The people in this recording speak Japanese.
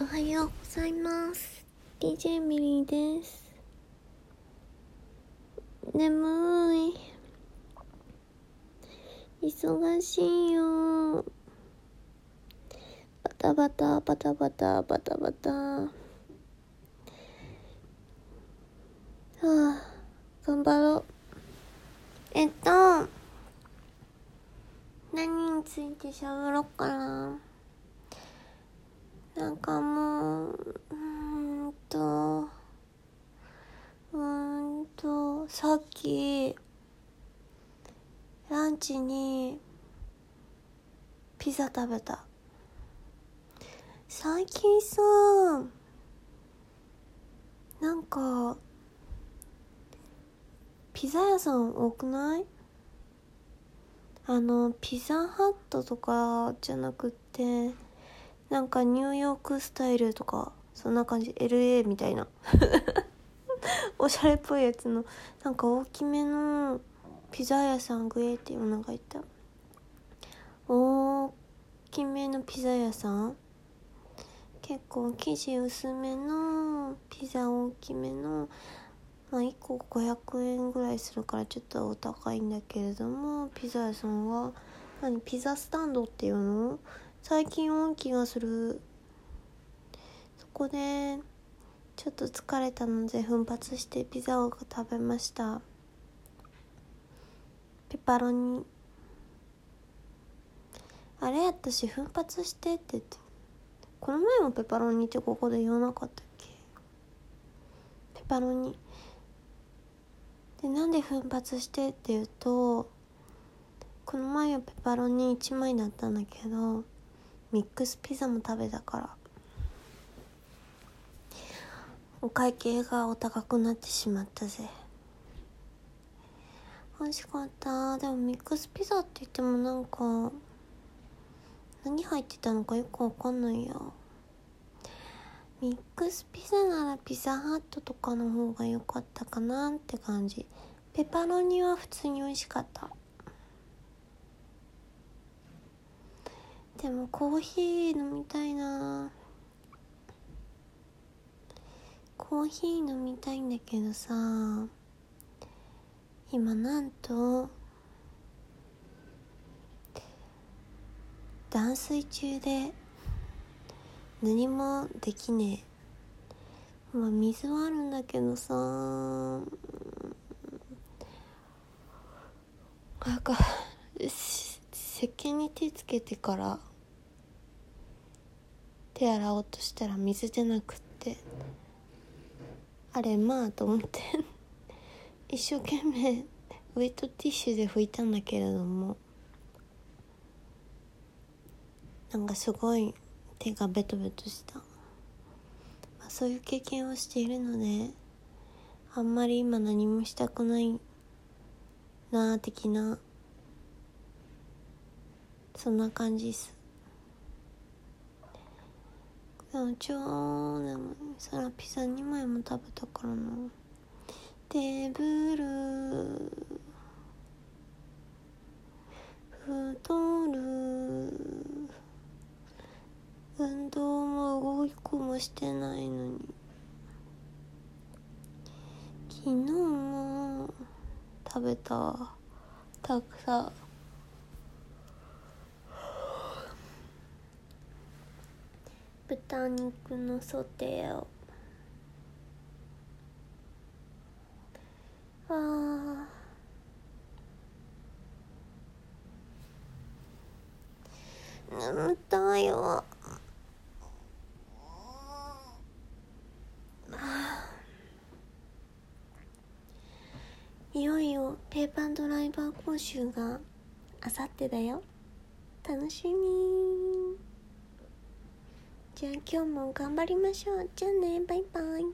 おはようございます。 DJ ミリーです。眠い、忙しいよ。バタバタバタバタバタバタ、はあ、頑張ろう。何について喋ろうかな。なんかもうさっきランチにピザ食べた。最近さ、なんかピザ屋さん多くない？ピザハットとかじゃなくって、なんかニューヨークスタイルとかそんな感じ、 LA みたいなおしゃれっぽいやつのなんか大きめのピザ屋さん、グエーっていうのがいた。大きめのピザ屋さん、結構生地薄めのピザ、大きめの、まあ1個500円ぐらいするからちょっとお高いんだけれども、ピザ屋さんはピザスタンドっていうの最近多い気がする。そこでちょっと疲れたので奮発してピザを食べました。ペパロニ。あれ、私奮発してって言って、この前もペパロニってここで言わなかったっけ。ペパロニで、なんで奮発してって言うと、この前はペパロニ1枚だったんだけど、ミックスピザも食べたからお会計がお高くなってしまったぜ。美味しかった。でもミックスピザって言ってもなんか何入ってたのかよくわかんないや。ミックスピザならピザハットとかの方が良かったかなって感じ。ペパロニは普通に美味しかった。でもコーヒー飲みたいな。コーヒー飲みたいんだけどさ、今なんと断水中で何もできねえ。まあ水はあるんだけどさ、なんか石鹸に手つけてから手洗おうとしたら水出なくって、あれまあと思って一生懸命ウェットティッシュで拭いたんだけれども、なんかすごい手がベトベトした。まあ、そういう経験をしているので、あんまり今何もしたくないなぁ的な、そんな感じです。でも超眠い。そらピザ2枚も食べたからな。テーブル太る、運動も動きもしてないのに、昨日も食べた、たくさん。豚肉のソテーを、あー眠たいわ。いよいよペーパードライバー講習があさってだよ。楽しみ。じゃあ今日も頑張りましょう。じゃあね、バイバイ。